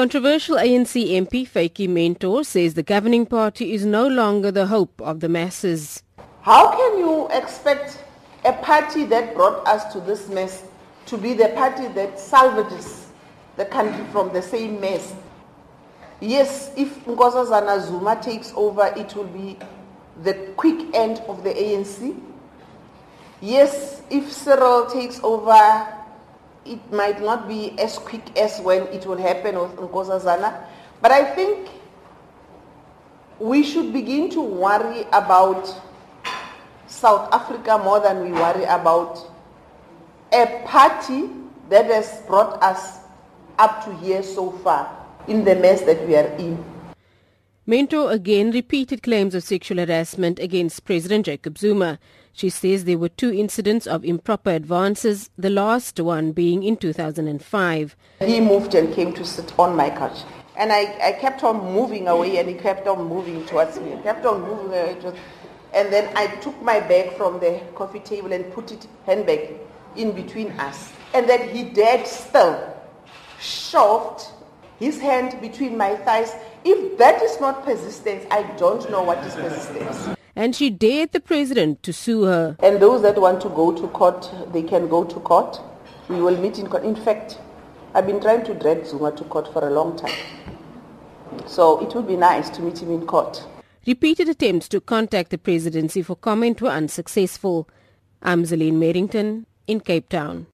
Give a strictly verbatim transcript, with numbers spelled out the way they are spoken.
Controversial A N C M P Fikile Mentor says the governing party is no longer the hope of the masses. How can you expect a party that brought us to this mess to be the party that salvages the country from the same mess? Yes, if Nkosazana Zuma takes over, it will be the quick end of the A N C. Yes, if Cyril takes over, it might not be as quick as when it will happen with Nkosazana. But I think we should begin to worry about South Africa more than we worry about a party that has brought us up to here so far in the mess that we are in. Mentor again repeated claims of sexual harassment against President Jacob Zuma. She says there were two incidents of improper advances, the last one being in two thousand five. He moved and came to sit on my couch. And I, I kept on moving away, and he kept on moving towards me. I kept on moving away towards me. And then I took my bag from the coffee table and put it, handbag, in between us. And then he dared still shoved his hand between my thighs. If that is not persistence, I don't know what is persistence. And she dared the president to sue her. And those that want to go to court, they can go to court. We will meet in court. In fact, I've been trying to drag Zuma to court for a long time. So it would be nice to meet him in court. Repeated attempts to contact the presidency for comment were unsuccessful. I'm Zelene Merrington in Cape Town.